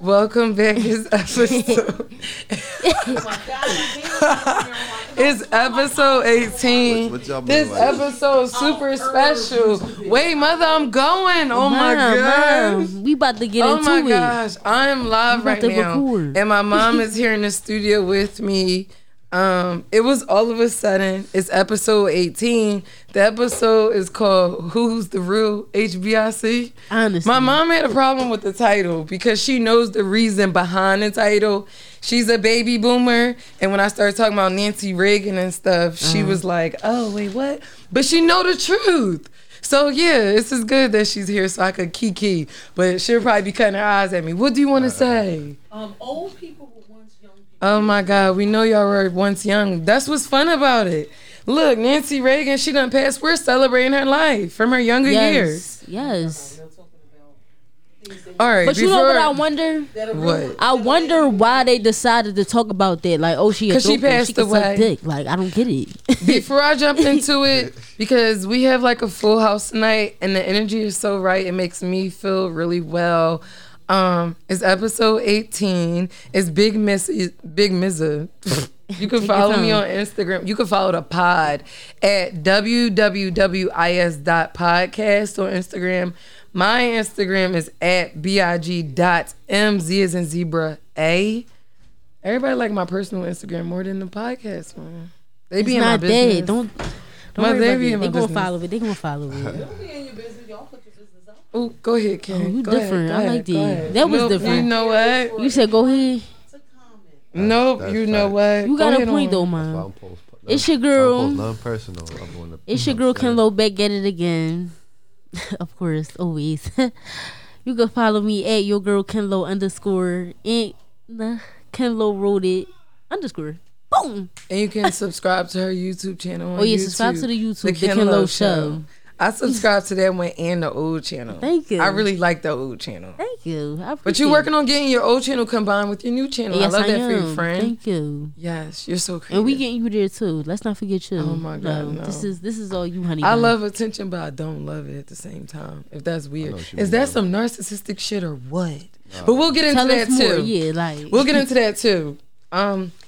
Welcome back to this episode. It's episode 18. This episode is super special. Wait, mother, I'm going. Oh my gosh. We about to get into it. Oh my gosh. I am live right now. And my mom is here in the studio with me. It was all of a sudden. It's episode 18. The episode is called Who's the Real HBIC? Honestly. My mom had a problem with the title because she knows the reason behind the title. She's a baby boomer. And when I started talking about Nancy Reagan and stuff, she was like, oh, wait, what? But she know the truth. So, yeah, this is good that she's here so I could kiki. But she'll probably be cutting her eyes at me. What do you want to say? Old people. Oh my God, we know y'all were once young. That's what's fun about it. Look, Nancy Reagan, she done passed. We're celebrating her life from her younger years. Yes. All right. But you know what I wonder? What? I wonder why they decided to talk about that. Like, oh, she because she passed away. Dick. Like, I don't get it. Before I jump into it, because we have like a full house tonight, and the energy is so right. It makes me feel really well. It's episode 18. It's Big Mizza. You can follow me on Instagram. You can follow the pod at www.is.podcast on Instagram. My Instagram is at big.mz as in zebra A. Everybody like my personal Instagram more than the podcast one. They be it's in my business. Dead. Don't they be in my business. They gonna follow it. They'll be in your business. Y'all put your business out. Oh, go ahead, Ken. Oh, you go different. Ahead, I like that. That was different. You know what? You said go ahead. It's a comment. Nope. You know what? You got a point though, man. It's your girl. Non-personal. It's your girl, Ken Lo, back at it again. Of course, always. You can follow me at your girl Ken Lo _ and Ken Lo wrote it _ boom. And you can subscribe to her YouTube channel. On YouTube. Subscribe to the YouTube The Ken Lo Show. I subscribe to that one and the old channel. Thank you. I really like the old channel. Thank you. But you're working on getting your old channel combined with your new channel. Yes, I love that for you, friend. Thank you. Yes, you're so creative. And we getting you there too. Let's not forget you. Oh my God, no. This is all you, honey. I love attention, but I don't love it at the same time. If that's weird, is that some narcissistic shit or what? No. But we'll get into that too. Yeah, like we'll get into that too.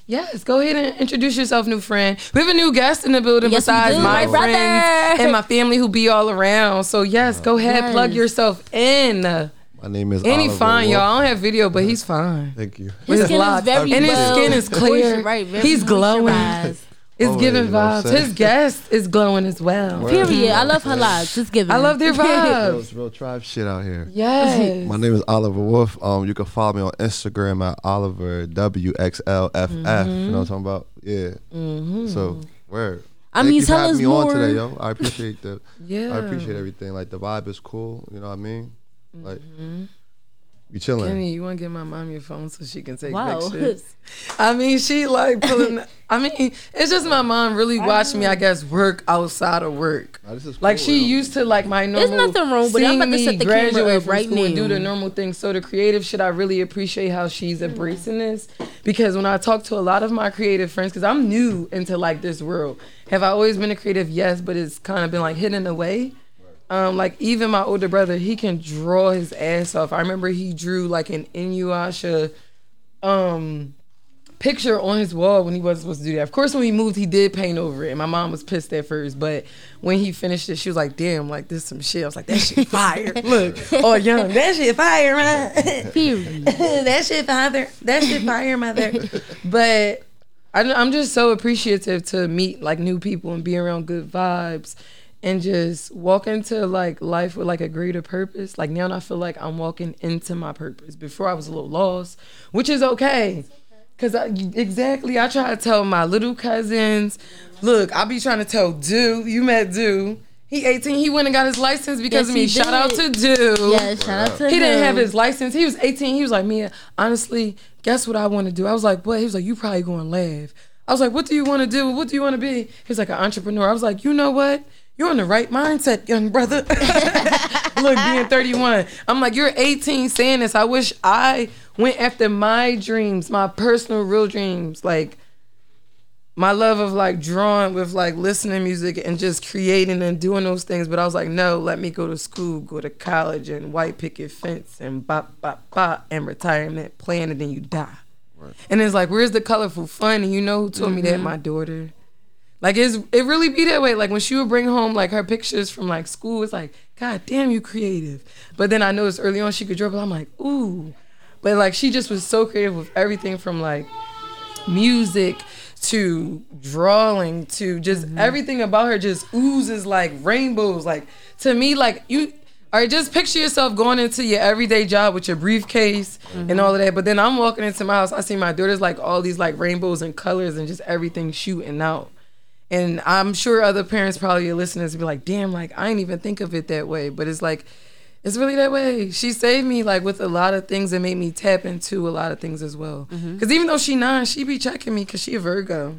Yes, go ahead and introduce yourself, new friend. We have a new guest in the building besides my friends and my family who be all around. So, yes, go ahead, plug yourself in. My name is Oliver Wolf. And he fine, y'all. I don't have video, but he's fine. Thank you. His skin is very and his skin is clear. Right, he's glowing. It's giving vibes. His guest is glowing as well. Period. I love her lives. It's giving. I love their vibes. It's real tribe shit out here. Yes. My name is Oliver Wolf. You can follow me on Instagram at Oliver WXLFF. You know what I'm talking about? Yeah. Mm-hmm. So word. Thank you for having me on today, yo. I appreciate that. I appreciate everything. Like the vibe is cool. You know what I mean? Like. Mm-hmm. You chilling? Kenny, you want to give my mom your phone so she can take pictures? I mean, she like pulling. I mean, it's just my mom really watched me, I guess, work outside of work. Oh, cool, like she used to like my normal. There's nothing wrong with it. I'm about to set the camera up right now and do the normal thing. So the creative shit, I really appreciate how she's embracing this, because when I talk to a lot of my creative friends, because I'm new into like this world. Have I always been a creative? Yes, but it's kind of been like hidden away. Like even my older brother, he can draw his ass off. I remember he drew like an Inuasha picture on his wall when he wasn't supposed to do that. Of course, when he moved, he did paint over it, and my mom was pissed at first. But when he finished it, she was like, "Damn, like this some shit." I was like, "That shit fire!" Look, oh young, that shit fire, man. That shit fire, mother. But I'm just so appreciative to meet like new people and be around good vibes. And just walk into like life with like a greater purpose. Like now I feel like I'm walking into my purpose. Before I was a little lost, which is okay. Cause I try to tell my little cousins, look, I be trying to tell Du. You met Du. He 18, he went and got his license because of me. Shout out to Du. Yeah, shout out to him. He didn't have his license. He was 18. He was like, Mia, honestly, guess what I want to do? I was like, what? He was like, you probably gonna laugh. I was like, what do you want to do? What do you want to be? He was like, an entrepreneur. I was like, you know what? You're in the right mindset, young brother. Look, being 31. I'm like, you're 18 saying this. I wish I went after my dreams, my personal real dreams. Like, my love of like drawing with like listening to music and just creating and doing those things. But I was like, no, let me go to school, go to college and white picket fence and bop, bop, bop and retirement plan and then you die. Right. And it's like, where's the colorful fun? And you know who told me that? My daughter. Like, it really be that way. Like, when she would bring home, like, her pictures from, like, school, it's like, God damn, you creative. But then I noticed early on she could draw, but I'm like, ooh. But, like, she just was so creative with everything from, like, music to drawing to just everything about her just oozes, like, rainbows. Like, to me, like, you... All right, just picture yourself going into your everyday job with your briefcase and all of that. But then I'm walking into my house, I see my daughter's, like, all these, like, rainbows and colors and just everything shooting out. And I'm sure other parents probably are listening to be like, damn, like, I didn't even think of it that way. But it's like, it's really that way. She saved me, like, with a lot of things that made me tap into a lot of things as well. Because even though she 9, she be checking me because she a Virgo.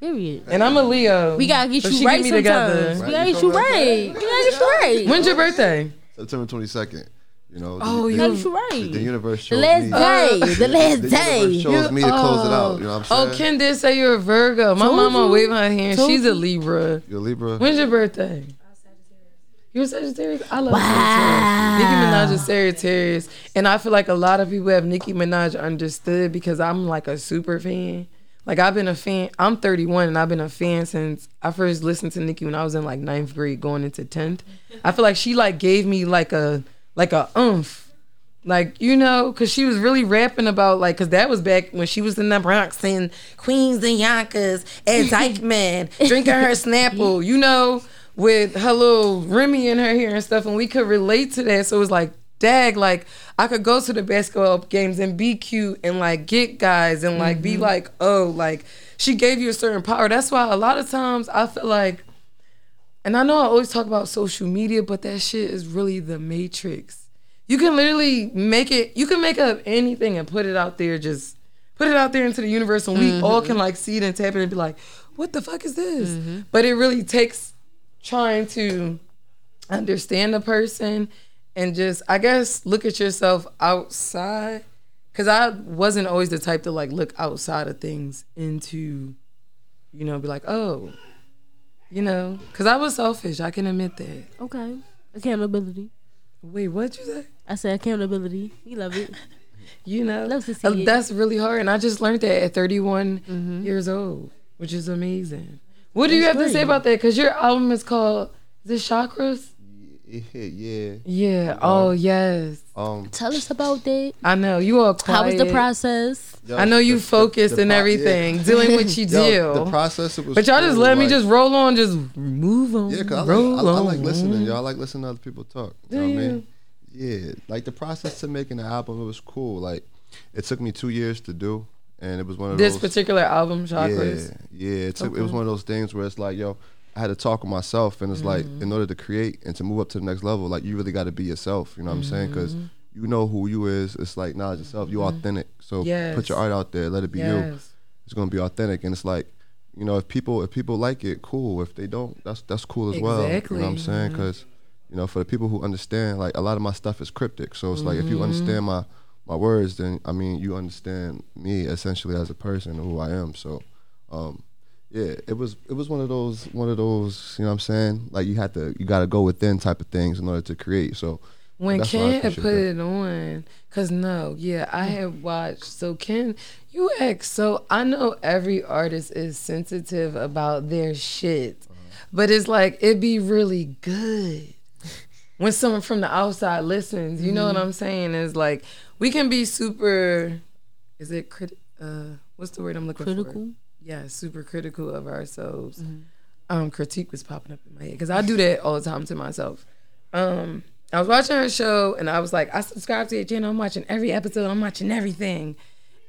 Period. And I'm a Leo. We got to get you right sometimes. We got to get you right. When's your birthday? September 22nd. You know, the universe shows me. The last day. Universe shows me to close it out. You know what I'm saying? Oh, Ken did say you're a Virgo. My mama waved her hand. She's a Libra. You're a Libra. When's your birthday? I'm Sagittarius. You're a Sagittarius? I love Sagittarius. Nicki Minaj is Sagittarius. And I feel like a lot of people have Nicki Minaj understood because I'm like a super fan. Like I've been a fan. I'm 31 and I've been a fan since I first listened to Nicki when I was in like 9th grade going into 10th. I feel like she like gave me like a oomph, like, you know, because she was really rapping about like, because that was back when she was in the Bronx and Queens and Yonkers as Dykeman drinking her Snapple, you know, with her little Remy in her hair and stuff, and we could relate to that. So it was like, dag, like I could go to the basketball games and be cute and like get guys and like be like, oh, like she gave you a certain power. That's why a lot of times I feel like, and I know I always talk about social media, but that shit is really the matrix. You can literally make it, you can make up anything and put it out there, just put it out there into the universe, and we all can like see it and tap it and be like, what the fuck is this? But it really takes trying to understand a person and just, I guess, look at yourself outside. Because I wasn't always the type to like look outside of things into, you know, be like, oh, you know, because I was selfish. I can admit that. Okay. Accountability. Wait, what'd you say? I said accountability. You love it. You know, love to see it. That's really hard. And I just learned that at 31 years old, which is amazing. What do you have to say about that? Because your album is called, is it Chakras? Yeah. Oh, yes. Tell us about that. I know. You all quiet. How was the process? Yo, I know you focused and everything, doing what you do. The process, it was. But y'all just let me just roll on, just move on. Yeah, because I like listening, y'all. I like listening to other people talk. You know what I mean? Yeah. Like, the process to making the album, it was cool. Like, it took me 2 years to do, and it was one of those. This particular album, Chakras? Yeah. It was one of those things where it's like, yo, I had to talk with myself, and it's like, in order to create and to move up to the next level, like, you really got to be yourself, you know what I'm saying? Because you know who you is. It's like, knowledge yourself, you authentic. So put your art out there, let it be you. It's gonna be authentic, and it's like, you know, if people like it, cool. If they don't, that's cool as well. You know what I'm saying? Because you know, for the people who understand, like, a lot of my stuff is cryptic. So it's like, if you understand my words, then I mean, you understand me essentially as a person, who I am. So. Yeah, it was one of those, you know what I'm saying? Like, you gotta go within type of things in order to create. So when Ken had put it on, I had watched. So Ken, you act so, I know every artist is sensitive about their shit, but it's like, it be really good when someone from the outside listens. You know what I'm saying? It's like, we can be super. Is it what's the word I'm looking for? Critical. Yeah, super critical of ourselves. Critique was popping up in my head because I do that all the time to myself. I was watching her show and I was like, I subscribe to your channel. I'm watching every episode. I'm watching everything.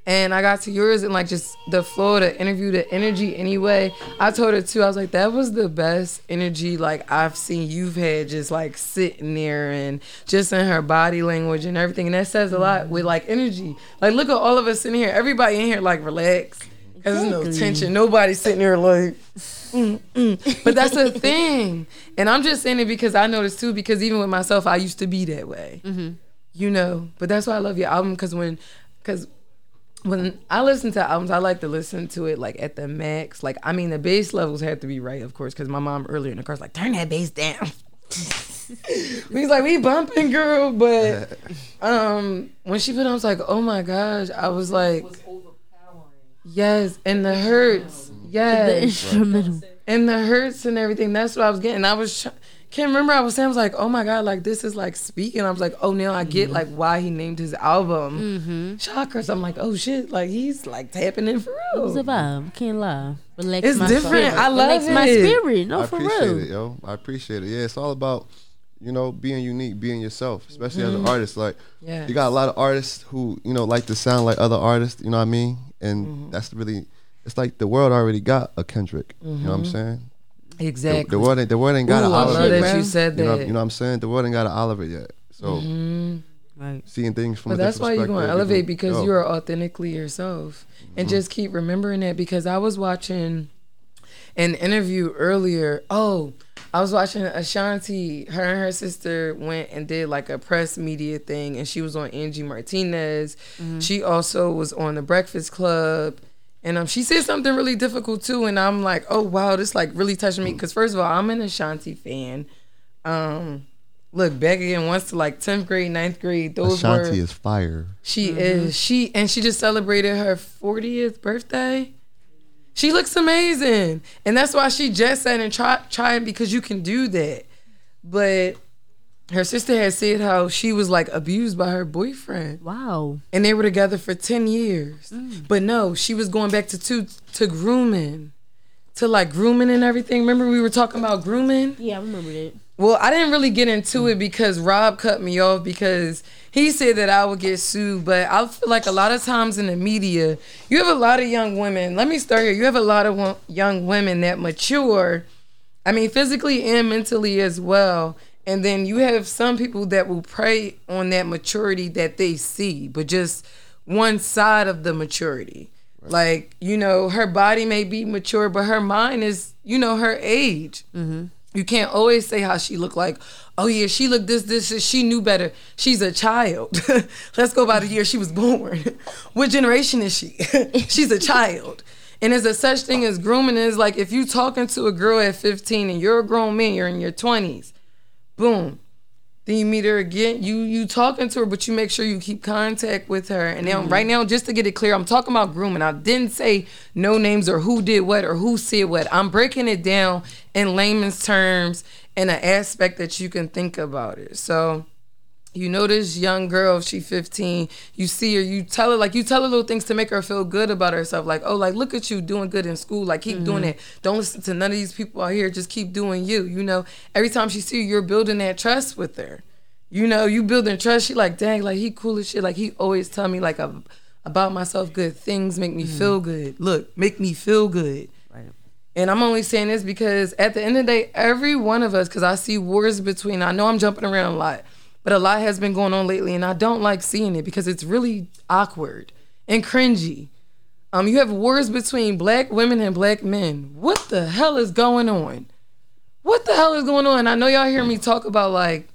And I got to yours and like just the flow, the interview, the energy anyway. I told her too, I was like, that was the best energy like I've seen you've had, just like sitting there and just in her body language and everything. And that says a lot with like energy. Like, look at all of us in here. Everybody in here like relaxed. There's no tension. Nobody's sitting there like, But that's the thing. And I'm just saying it because I noticed too, because even with myself, I used to be that way. You know, but that's why I love your album. Because when I listen to albums, I like to listen to it like at the max. Like, I mean, the bass levels have to be right, of course, because my mom earlier in the car's like, turn that bass down. He's like, we bumping, girl. But when she put on, I was like, oh my gosh. I was like, yes, and the hurts. Yes. The instrumental. And the hurts and everything. That's what I was getting. I was can't remember. I was saying, I was like, oh my God, like this is like speaking. I was like, oh, now I get like why he named his album Chakras. I'm like, oh shit, like he's like tapping in for real. It was a vibe. Can't lie. Relax. It's my different. Soul. I love Relax it. My spirit. No, I for real. I appreciate it, yo. I appreciate it. Yeah, it's all about, you know, being unique, being yourself, especially as an artist. Like, you got a lot of artists who, you know, like to sound like other artists. You know what I mean? And that's really. It's like the world already got a Kendrick. You know what I'm saying? Exactly. The world ain't got an Oliver. I love that you said that. You know what I'm saying? The world ain't got an Oliver yet. So right. Seeing things from. But that's why you're going to elevate because you are authentically yourself, and just keep remembering that. Because I was watching an interview earlier. Oh, I was watching Ashanti. Her and her sister went and did like a press media thing, and she was on Angie Martinez. She also was on The Breakfast Club. And she said something really difficult too, and I'm like, oh wow, this like really touched me. Because first of all, I'm an Ashanti fan. Look, back again once to like 10th grade, 9th grade. Those Ashanti is fire. She is. She just celebrated her 40th birthday. She looks amazing, and that's why she just said and try because you can do that. But her sister had said how she was like abused by her boyfriend. Wow. And they were together for 10 years. But no, she was going back to grooming. To like grooming and everything. Remember we were talking about grooming? Yeah, I remember that. Well, I didn't really get into it because Rob cut me off because he said that I would get sued. But I feel like a lot of times in the media, you have a lot of young women. Let me start here. You have a lot of young women that mature. I mean, physically and mentally as well. And then you have some people that will prey on that maturity that they see, but just one side of the maturity. Right. Like, you know, her body may be mature, but her mind is, you know, her age. You can't always say how she looked like, oh yeah, she looked this, she knew better. She's a child. Let's go by the year she was born. What generation is she? She's a child. And there's a such thing as grooming. Is like if you talking to a girl at 15 and you're a grown man, you're in your 20s. Boom. Then you meet her again. You talking to her, but you make sure you keep contact with her. And now, right now, just to get it clear, I'm talking about grooming. I didn't say no names or who did what or who said what. I'm breaking it down in layman's terms in an aspect that you can think about it. So you know this young girl, she 15. You see her, you tell her little things to make her feel good about herself. Like, oh, like look at you doing good in school. Like keep doing it. Don't listen to none of these people out here. Just keep doing you. You know, every time she see you, you're building that trust with her. You know, you building trust. She like, dang, like he cool as shit. Like he always tell me like about myself. Good things make me feel good. Look, make me feel good. Right. And I'm only saying this because at the end of the day, every one of us, because I see wars between. I know I'm jumping around a lot. But a lot has been going on lately, and I don't like seeing it because it's really awkward and cringy. You have wars between black women and black men. What the hell is going on? What the hell is going on? I know y'all hear me talk about, like,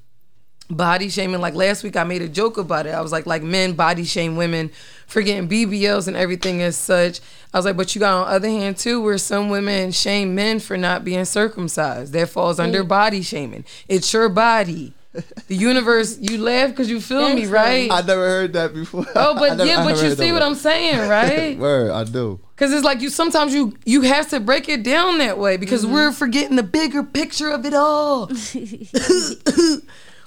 body shaming. Like, last week I made a joke about it. I was like men body shame women for getting BBLs and everything as such. I was like, but you got on the other hand, too, where some women shame men for not being circumcised. That falls under body shaming. It's your body. The universe, you laugh because you feel me, right? I never heard that before. Oh, but but you see what I'm saying, right? Word, I do. Because it's like sometimes you have to break it down that way because we're forgetting the bigger picture of it all.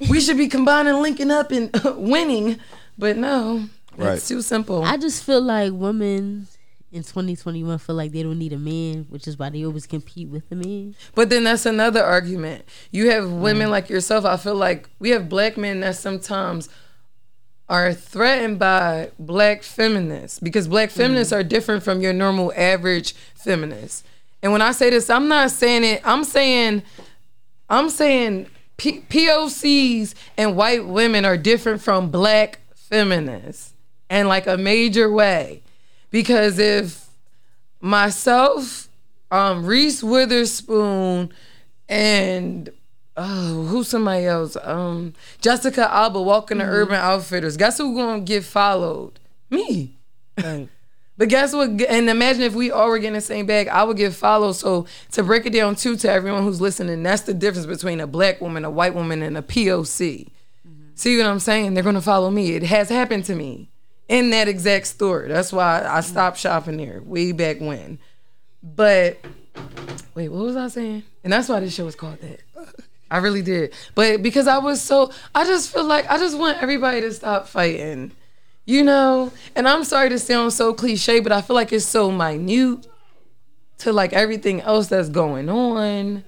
We should be combining, linking up, and winning, but no, it's too simple. I just feel like women in 2021 feel like they don't need a man, which is why they always compete with a man. But then that's another argument. You have women like yourself. I feel like we have black men that sometimes are threatened by black feminists because black feminists are different from your normal average feminist. And when I say this, I'm not saying it. I'm saying POCs and white women are different from black feminists in like a major way. Because if myself, Reese Witherspoon, and who's somebody else? Jessica Alba walking to Urban Outfitters, guess who's going to get followed? Me. Right. But guess what? And imagine if we all were getting the same bag, I would give follow. So to break it down too, to everyone who's listening, that's the difference between a black woman, a white woman, and a POC. Mm-hmm. See what I'm saying? They're going to follow me. It has happened to me in that exact store. That's why I stopped shopping there way back when. But wait, what was I saying? And that's why this show is called that. I really did. But because I was so, I just feel like I just want everybody to stop fighting. You know, and I'm sorry to sound so cliche, but I feel like it's so minute to like everything else that's going on.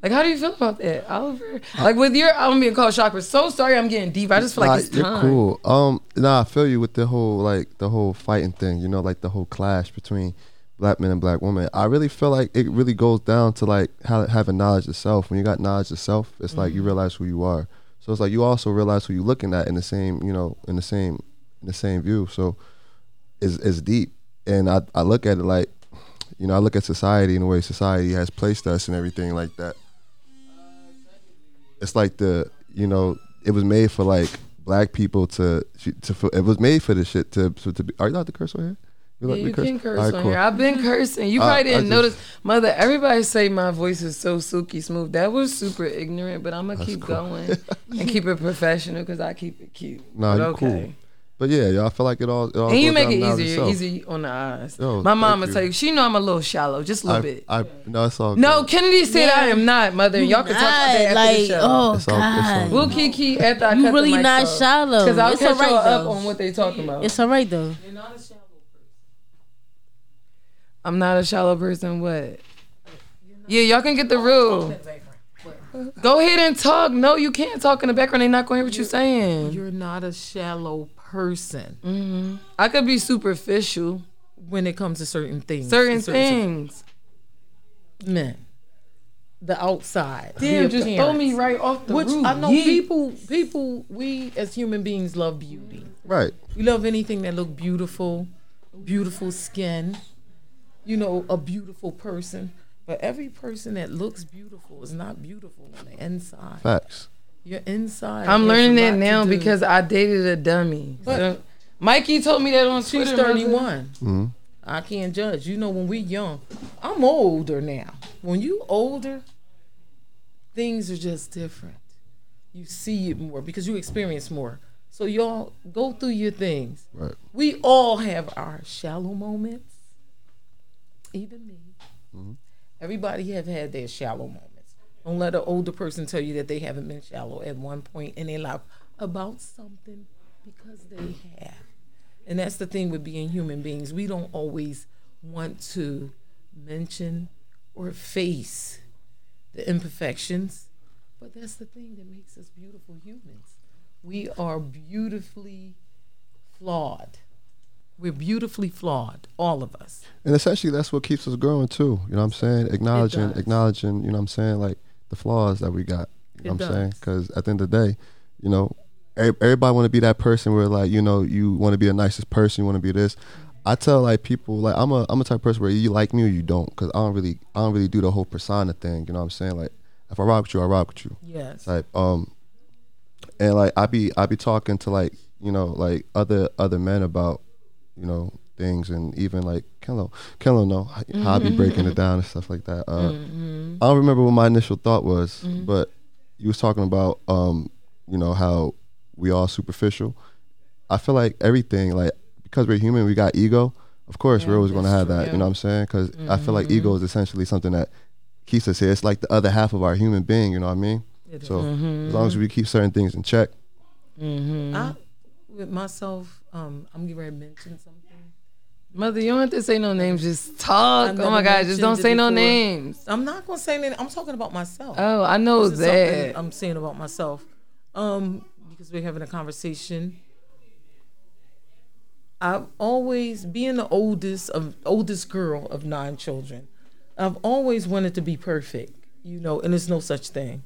Like, how do you feel about that, Oliver? Like with your album being called Chakras, so sorry I'm getting deep. I just feel like it's time. You're cool. I feel you with the whole fighting thing, you know, like the whole clash between black men and black women. I really feel like it really goes down to like having knowledge of self. When you got knowledge of self, it's like you realize who you are. So it's like you also realize who you're looking at in the same, you know, in the same view. So it's deep. And I look at it like, you know, I look at society in the way society has placed us and everything like that. It's like the, you know, it was made for like black people to it was made for this shit to be, are you allowed to curse on here? You can curse on here. I've been cursing. You probably didn't notice. Mother, everybody say my voice is so silky smooth. That was super ignorant, but I'm going to keep going and keep it professional because I keep it cute. Nah, you're cool. But yeah, y'all feel like it all. And you make it easier. You're easy on the eyes. Yo, my mama tell you, she know I'm a little shallow, just a little bit. It's all good. No, Kennedy said I am not, mother. Y'all can talk about that after the show. Oh, it's God. We'll kiki after I cut the mic. You really not shallow. Because I'll catch y'all up on what they talking about. It's all right, though. You're not a shallow person. I'm not a shallow person, what? Yeah, y'all can get the rule. Go ahead and talk. No, you can't talk in the background. They're not going to hear what you're saying. You're not a shallow person. Mm-hmm. I could be superficial when it comes to certain things. Man, the outside. Damn, just throw me right off the roof. I know people. We as human beings love beauty. Right. We love anything that look beautiful, beautiful skin. You know, a beautiful person. But every person that looks beautiful is not beautiful on the inside. Facts. Your inside. I'm learning that now because I dated a dummy. But so, Mikey told me that on Twitter. She's 31. Mm-hmm. I can't judge. You know, when we young, I'm older now. When you older, things are just different. You see it more because you experience more. So y'all go through your things. Right. We all have our shallow moments. Even me. Mm-hmm. Everybody have had their shallow moments. Don't let an older person tell you that they haven't been shallow at one point in their life about something, because they have. And that's the thing with being human beings. We don't always want to mention or face the imperfections, but that's the thing that makes us beautiful humans. We are beautifully flawed. We're beautifully flawed, all of us. And essentially, that's what keeps us growing, too. You know what I'm saying? Acknowledging, you know what I'm saying? Like, the flaws that we got, you know what I'm saying? Because at the end of the day, you know, everybody want to be that person where, like, you know, you want to be the nicest person, you want to be this. I tell like people, like, I'm a type of person where you like me or you don't, because I don't really do the whole persona thing, you know what I'm saying? Like, if I rock with you, I rock with you. Yes. Like, and like I be talking to, like, you know, like other men about, you know, things, and even like Ken Lo know how I be breaking it down and stuff like that. I don't remember what my initial thought was, but you was talking about, you know, how we all superficial. I feel like everything, like, because we're human, we got ego. Of course, we're always going to have that, you know what I'm saying? Because I feel like ego is essentially something that keeps us here. It's like the other half of our human being, you know what I mean? So as long as we keep certain things in check. I, with myself, I'm getting ready to mention something. Mother, you don't have to say no names. Just talk. Oh, my God. Just don't say no names. I'm not going to say names. I'm talking about myself. Oh, I know that. I'm saying about myself. Because we're having a conversation. I've always, being the oldest girl of 9 children, I've always wanted to be perfect, you know, and there's no such thing.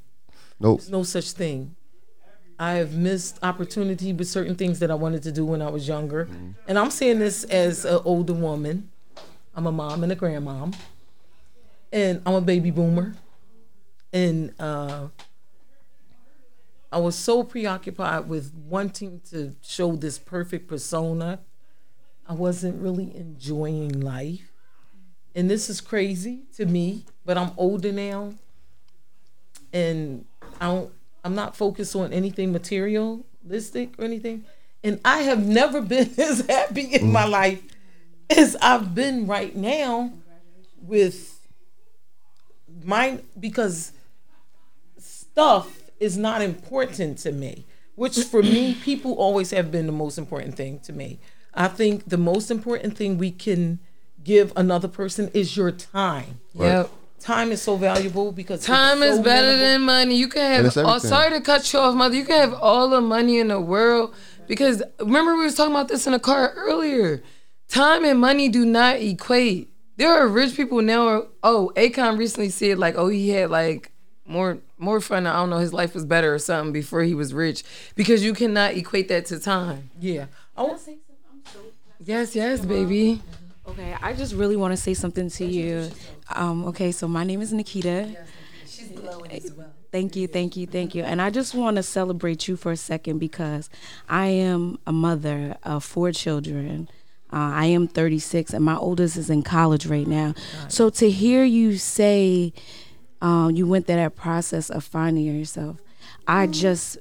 Nope. There's no such thing. I have missed opportunity with certain things that I wanted to do when I was younger. Mm-hmm. And I'm saying this as an older woman. I'm a mom and a grandmom. And I'm a baby boomer. And I was so preoccupied with wanting to show this perfect persona. I wasn't really enjoying life. And this is crazy to me, but I'm older now. And I'm not focused on anything materialistic or anything. And I have never been as happy in my life as I've been right now with mine, because stuff is not important to me, which for me, people always have been the most important thing to me. I think the most important thing we can give another person is your time. Right. Yep. Time is so valuable because time is better than money. You can have, sorry to cut you off, mother. You can have all the money in the world, because remember we were talking about this in the car earlier. Time and money do not equate. There are rich people now. Oh, Akon recently said like, oh, he had like more fun. I don't know. His life was better or something before he was rich, because you cannot equate that to time. Yeah. Oh, yes, baby. Okay, I just really want to say something to you. Okay, so my name is Nikita. She's glowing as well. Thank you. And I just want to celebrate you for a second, because I am a mother of 4 children. I am 36, and my oldest is in college right now. So to hear you say you went through that process of finding yourself, I just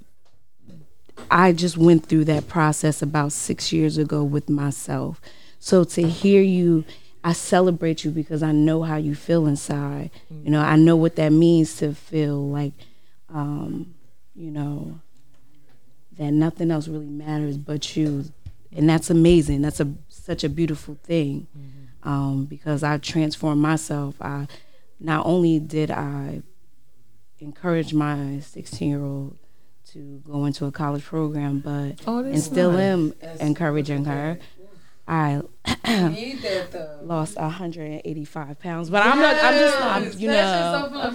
went through that process about 6 years ago with myself. So to hear you, I celebrate you, because I know how you feel inside. You know, I know what that means to feel like, you know, that nothing else really matters but you. And that's amazing. That's such a beautiful thing, because I transformed myself. I not only did I encourage my 16-year-old to go into a college program, but and still am encouraging her. I lost 185 pounds, but I'm just, you know.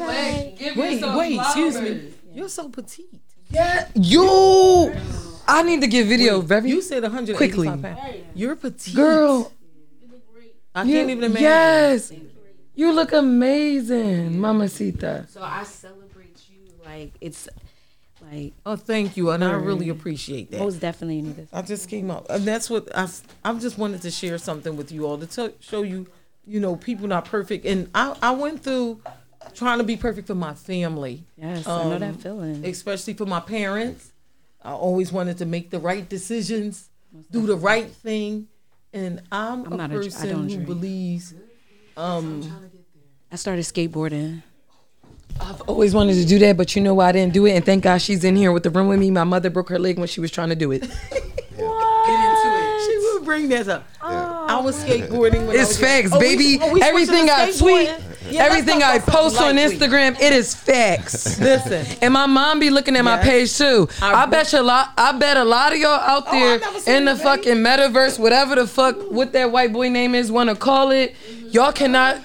Wait, excuse me. You're so petite. Yeah, you. I need to get video very. You said 185 quickly. Pounds. You're petite, girl. You look great. I can't even imagine. Yes, you look amazing, Mamacita. So I celebrate you like it's. Like, oh, thank you, and I really appreciate that. Most definitely, Anita. I just came up, and that's what I just wanted to share something with you all to show you, you know, people not perfect, and I went through trying to be perfect for my family. Yes, I know that feeling. Especially for my parents, I always wanted to make the right decisions, do the right thing, and I'm a person who believes. I started skateboarding. I've always wanted to do that, but you know why I didn't do it? And thank God she's in here with the room with me. My mother broke her leg when she was trying to do it. What? Get into it. She would bring that up. Yeah. I was skateboarding. When it's facts, baby. Everything I tweet, everything I post on Instagram, it is facts. Listen. And my mom be looking at my page too. I bet a lot of y'all out there in the fucking metaverse, whatever the fuck, what that white boy name is, want to call it. Y'all cannot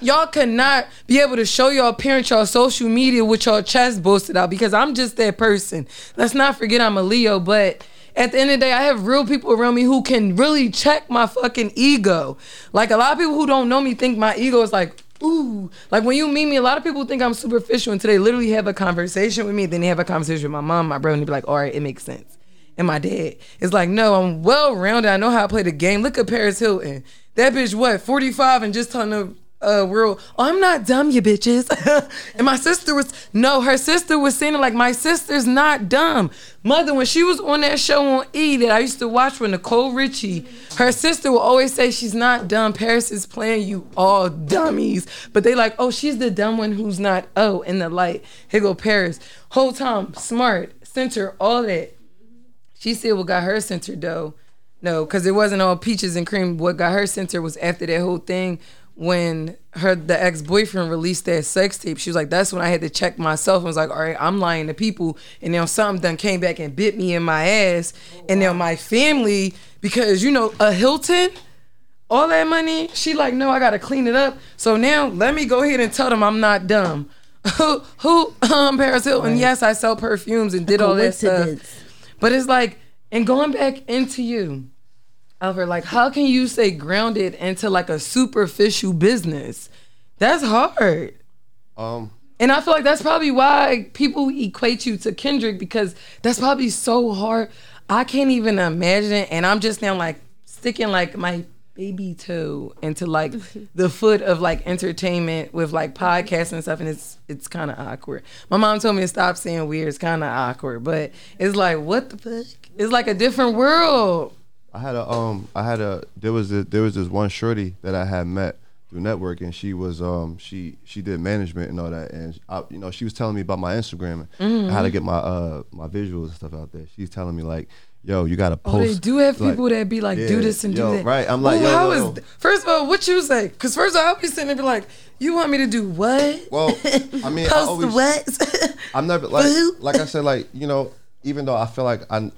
be able to show y'all parents y'all social media with y'all chest busted out, because I'm just that person. Let's not forget I'm a Leo, but at the end of the day, I have real people around me who can really check my fucking ego. Like, a lot of people who don't know me think my ego is like, ooh. Like, when you meet me, a lot of people think I'm superficial until they literally have a conversation with me. Then they have a conversation with my mom, my brother, and they be like, all right, it makes sense. And my dad is like, no, I'm well-rounded. I know how I play the game. Look at Paris Hilton. That bitch, 45 and just telling the world, oh, I'm not dumb, you bitches. And my sister was, no, her sister was saying it like, my sister's not dumb. Mother, when she was on that show on E! That I used to watch with Nicole Richie, her sister would always say, she's not dumb. Paris is playing you all dummies. But they like, oh, she's the dumb one who's not, oh, in the light. Here go Paris. Whole time, smart, center, all that. She said what got her centered, though. No, because it wasn't all peaches and cream. What got her centered was after that whole thing when the ex-boyfriend released that sex tape. She was like, that's when I had to check myself. I was like, all right, I'm lying to people. And now something done came back and bit me in my ass. And now my family, because, you know, a Hilton, all that money, she like, no, I got to clean it up. So now let me go ahead and tell them I'm not dumb. Who Paris Hilton? Right. Yes, I sell perfumes and did all that stuff. But it's like, and going back into you, Oliver, like, how can you stay grounded into like a superficial business? That's hard. And I feel like that's probably why people equate you to Kendrick, because that's probably so hard. I can't even imagine. And I'm just now like sticking like my baby toe into like the foot of like entertainment with like podcasts and stuff, and it's kind of awkward. My mom told me to stop saying weird. It's kind of awkward, but it's like, what the fuck? It's like a different world. There was this one shorty that I had met through networking. She was she did management and all that, and she was telling me about my Instagram and how to get my my visuals and stuff out there. She's telling me like, yo, you gotta post. Oh, they do have people like, that be like, yeah, do this and do that. Right, I'm like, yo. First of all, what you say? Because first of all, I'll be sitting there be like, you want me to do what? Well, I mean, what? I'm never like I said, like, you know, even though I feel like I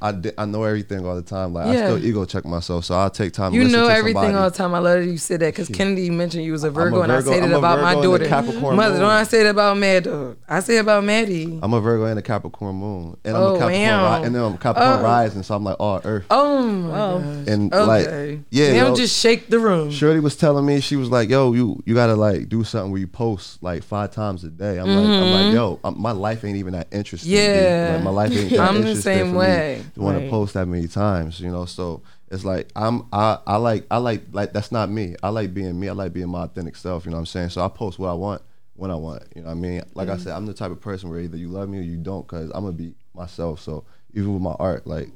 know everything all the time, like I still ego check myself, so I'll take time. You know everything all the time. I love that you said that because Kennedy mentioned you was a Virgo, and I said it about my daughter. Mother, don't I say it about Mad Dog? I say it about Maddie. I'm a Virgo and a Capricorn moon, and I'm a Capricorn and then I'm Capricorn rising, so I'm like, oh, Earth. Oh my gosh. And okay. Like, yeah, they don't just shake the room. Shirley was telling me, she was like, yo, you gotta like do something where you post like 5 times a day. I'm like, yo, my life ain't even that interesting. Yeah, like, my life ain't. I'm the same way. You want to post that many times, you know? So it's like I like that's not me. I like being me. I like being my authentic self. You know what I'm saying? So I post what I want when I want. You know what I mean? Like I said, I'm the type of person where either you love me or you don't, because I'm gonna be myself. So even with my art, like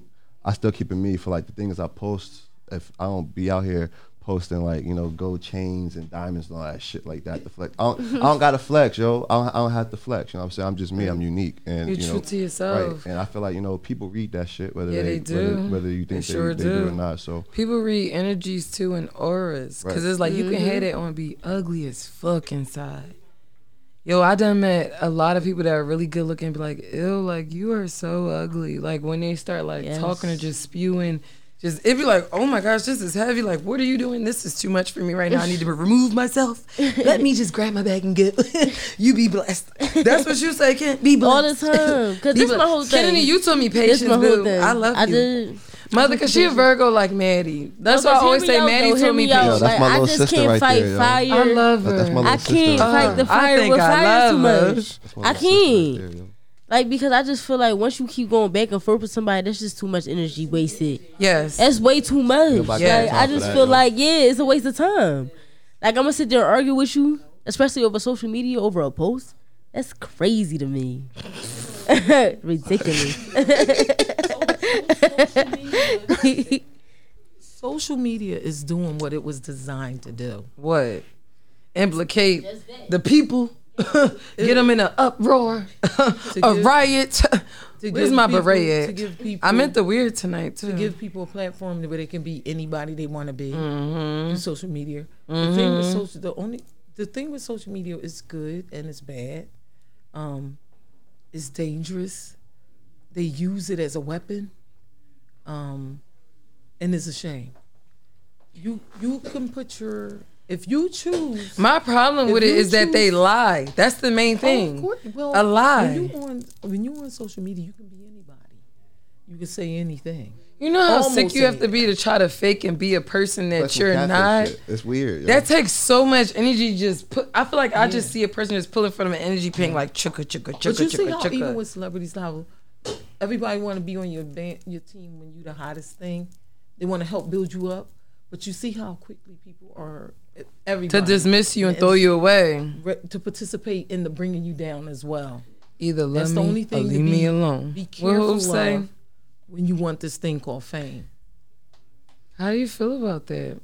I still keep it me for like the things I post. If I don't be out here posting like, you know, gold chains and diamonds and all that shit like that to flex. I don't gotta flex, yo. I don't have to flex. You know what I'm saying? I'm just me. I'm unique. And you're true to yourself. Right. And I feel like, you know, people read that shit, whether they do. Whether you think they do or not. So people read energies too and auras, because it's like you can have that on be ugly as fuck inside. Yo, I done met a lot of people that are really good looking and be like, ew, like you are so ugly. Like when they start like talking or just spewing. It'd be like, oh my gosh, this is heavy. Like, what are you doing? This is too much for me right now. I need to remove myself. Let me just grab my bag and get. You be blessed. That's what you say, Ken. Be blessed all the time. Because this my whole thing. Kennedy, you told me patience, dude. I love you. Did. Mother, because she a Virgo like Maddie. That's why I always say Maddie told me patience. Like, I just can't fight fire. I love her. I can't fight the fire with fire too much. I can't. Like, because I just feel like once you keep going back and forth with somebody, that's just too much energy wasted. Yes. That's way too much. Like, I just feel like, it's a waste of time. Like, I'm going to sit there and argue with you, especially over social media, over a post. That's crazy to me. Ridiculous. Social media is doing what it was designed to do. What? Implicate the people. Get them in an uproar, riot. Where's my beret at? I meant the weird tonight too. To give people a platform where they can be anybody they want to be. Mm-hmm. Social media. Mm-hmm. The thing with social media is good and it's bad. It's dangerous. They use it as a weapon, and it's a shame. You can put your. If you choose, my problem with it is that they lie. That's the main thing. Of course, well, a lie. When you on social media, you can be anybody. You can say anything. You know how sick you have to be to try to fake and be a person that you're not. It's weird. Yo. That takes so much energy. I feel like I just see a person just pulling from an energy ping like chugga. But you see how even with celebrities, how everybody want to be on your team when you the hottest thing. They want to help build you up, but you see how quickly people are. Everybody. To dismiss you and throw you away. To participate in the bringing you down as well. Either let me or leave me alone. Be careful when you want this thing called fame. How do you feel about that?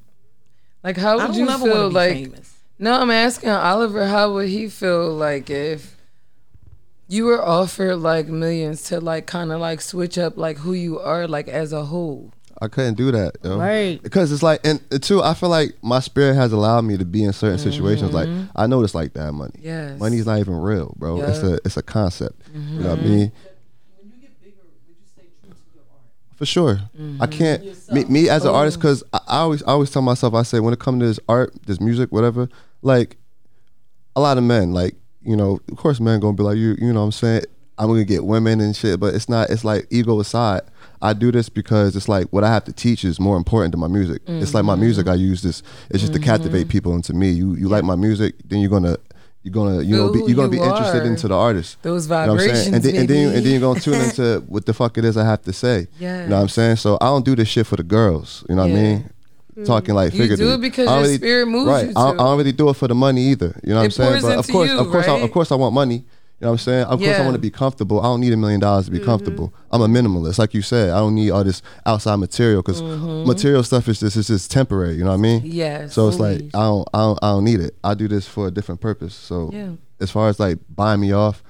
Like, how would you feel like... Famous. No, I'm asking Oliver, how would he feel like if you were offered like millions to like kind of like switch up like who you are like as a whole? I couldn't do that, yo. Right? Because it's like, and too, I feel like my spirit has allowed me to be in certain situations. Like I know it's like that money. Yes, money's not even real, bro. Yep. It's a concept. Mm-hmm. You know what I mean? When you get bigger, would you stay true to your art? For sure. Mm-hmm. I can't me as an artist, because I always tell myself, I say when it comes to this art, this music, whatever, like a lot of men, like, you know, of course, men gonna be like you know what I'm saying. I'm gonna get women and shit, but it's not. It's like ego aside. I do this because it's like what I have to teach is more important than my music. Mm-hmm. It's like my music, I use this. It's just to captivate people into me. You like my music, then you're gonna be interested into the artist. Those vibrations, you know what I'm saying? And then you're gonna tune into what the fuck it is I have to say. Yes. You know what I'm saying? So I don't do this shit for the girls. You know what I mean? talking like figuratively. You do it because your spirit moves you to. I don't really do it for the money either. You know what I'm saying? But of course I want money. You know what I'm saying? Of course I want to be comfortable. I don't need $1 million to be comfortable. I'm a minimalist, like you said. I don't need all this outside material because material stuff is just temporary, you know what I mean? Yeah. So it's like I don't need it. I do this for a different purpose. So as far as like buying me off,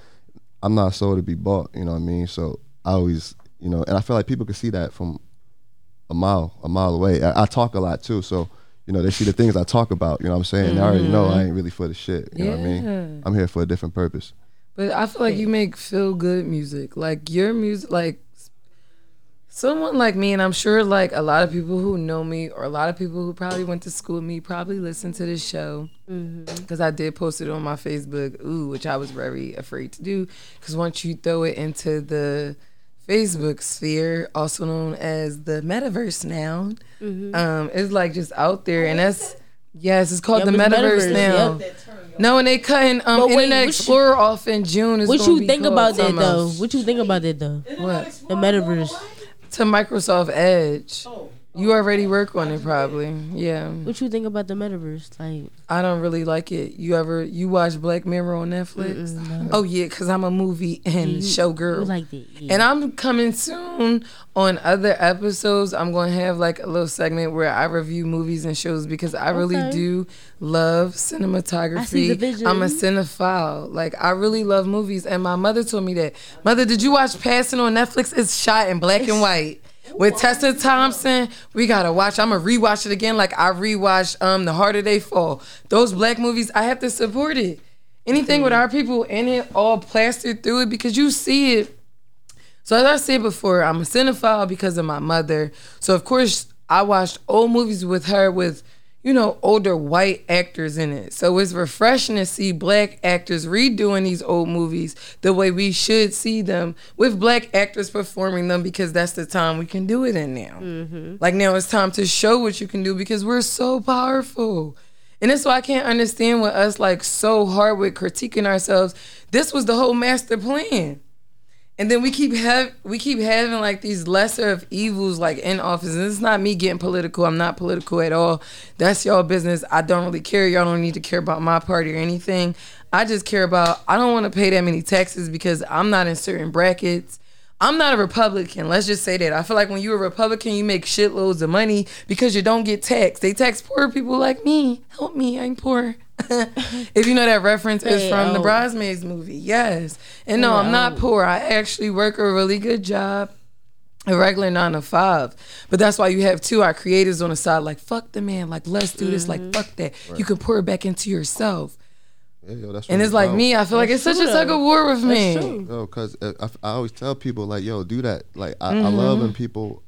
I'm not sold to be bought, you know what I mean? So I always, you know, and I feel like people can see that from a mile away. I talk a lot too, so you know, they see the things I talk about, you know what I'm saying? They already know I ain't really for the shit, you know what I mean? I'm here for a different purpose. But I feel like you make feel good music. Like your music, like someone like me, and I'm sure like a lot of people who know me or a lot of people who probably went to school with me probably listen to this show because I did post it on my Facebook, which I was very afraid to do because once you throw it into the Facebook sphere, also known as the metaverse now, it's like just out there, and that's. Yes, it's called the Metaverse now. No, and they cutting Internet Explorer off in June. What you think about that though? What the Metaverse to Microsoft Edge? You already work on it probably. Yeah. What you think about the Metaverse? Like, I don't really like it. You watch Black Mirror on Netflix? No. Oh yeah, because I'm a movie and showgirl. You like that? Yeah. And I'm coming soon on other episodes. I'm going to have like a little segment where I review movies and shows because I really do love cinematography. I see the vision. I'm a cinephile. Like, I really love movies. And my mother told me that. Mother, did you watch Passing on Netflix? It's shot in black and white. With Tessa Thompson, we gotta watch. I'm gonna rewatch it again, like I rewatched The Harder They Fall. Those black movies, I have to support it. Anything with our people in it, all plastered through it, because you see it. So as I said before, I'm a cinephile because of my mother. So of course, I watched old movies with her with, you know, older white actors in it. So it's refreshing to see black actors redoing these old movies the way we should see them with black actors performing them because that's the time we can do it in now. Like now it's time to show what you can do because we're so powerful. And that's why I can't understand with us like so hard with critiquing ourselves. This was the whole master plan. And then we keep having like these lesser of evils like in office. And it's not me getting political. I'm not political at all. That's y'all business. I don't really care. Y'all don't need to care about my party or anything. I just care about I don't want to pay that many taxes because I'm not in certain brackets. I'm not a Republican. Let's just say that. I feel like when you're a Republican, you make shitloads of money because you don't get taxed. They tax poor people like me. Help me. I'm poor. If you know that reference is from the Bridesmaids movie. Yes. And no, I'm not poor. I actually work a really good job, a regular 9 to 5. But that's why you have our creators on the side, like, fuck the man, like, let's do this, like, fuck that. Right. You can pour back into yourself. Yeah, yo, that's and it's like me, I feel like it's such a tug of war with me. Because I always tell people, like, yo, do that. Like, I love when people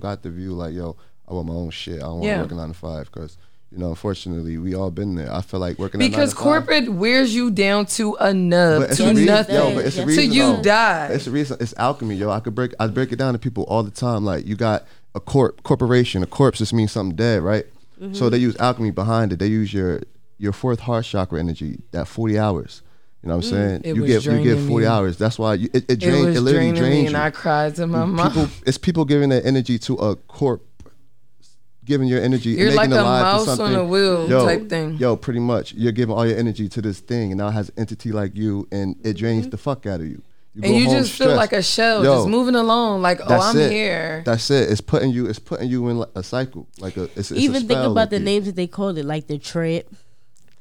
got the view, like, yo, I want my own shit. I don't want to work a 9 to 5 because... You know, unfortunately, we all been there. I feel like working because corporate wears you down to a nub, to nothing, till you die. It's the reason. It's alchemy, yo. I break it down to people all the time. Like you got a corporation. A corpse just means something dead, right? So they use alchemy behind it. They use your fourth heart chakra energy. That 40 hours. You know what I'm saying? You get 40 hours. That's why it literally drains me. And I cried to my mom. It's people giving their energy to a corp. Giving your energy, you're like a mouse on a wheel type thing. Yo, pretty much, you're giving all your energy to this thing, and now it has an entity like you, and it drains the fuck out of you. You just feel like a shell, just moving along. Like, oh, I'm here. That's it. It's putting you in like a cycle, like a. It's a think about the names that they called it, like the trap.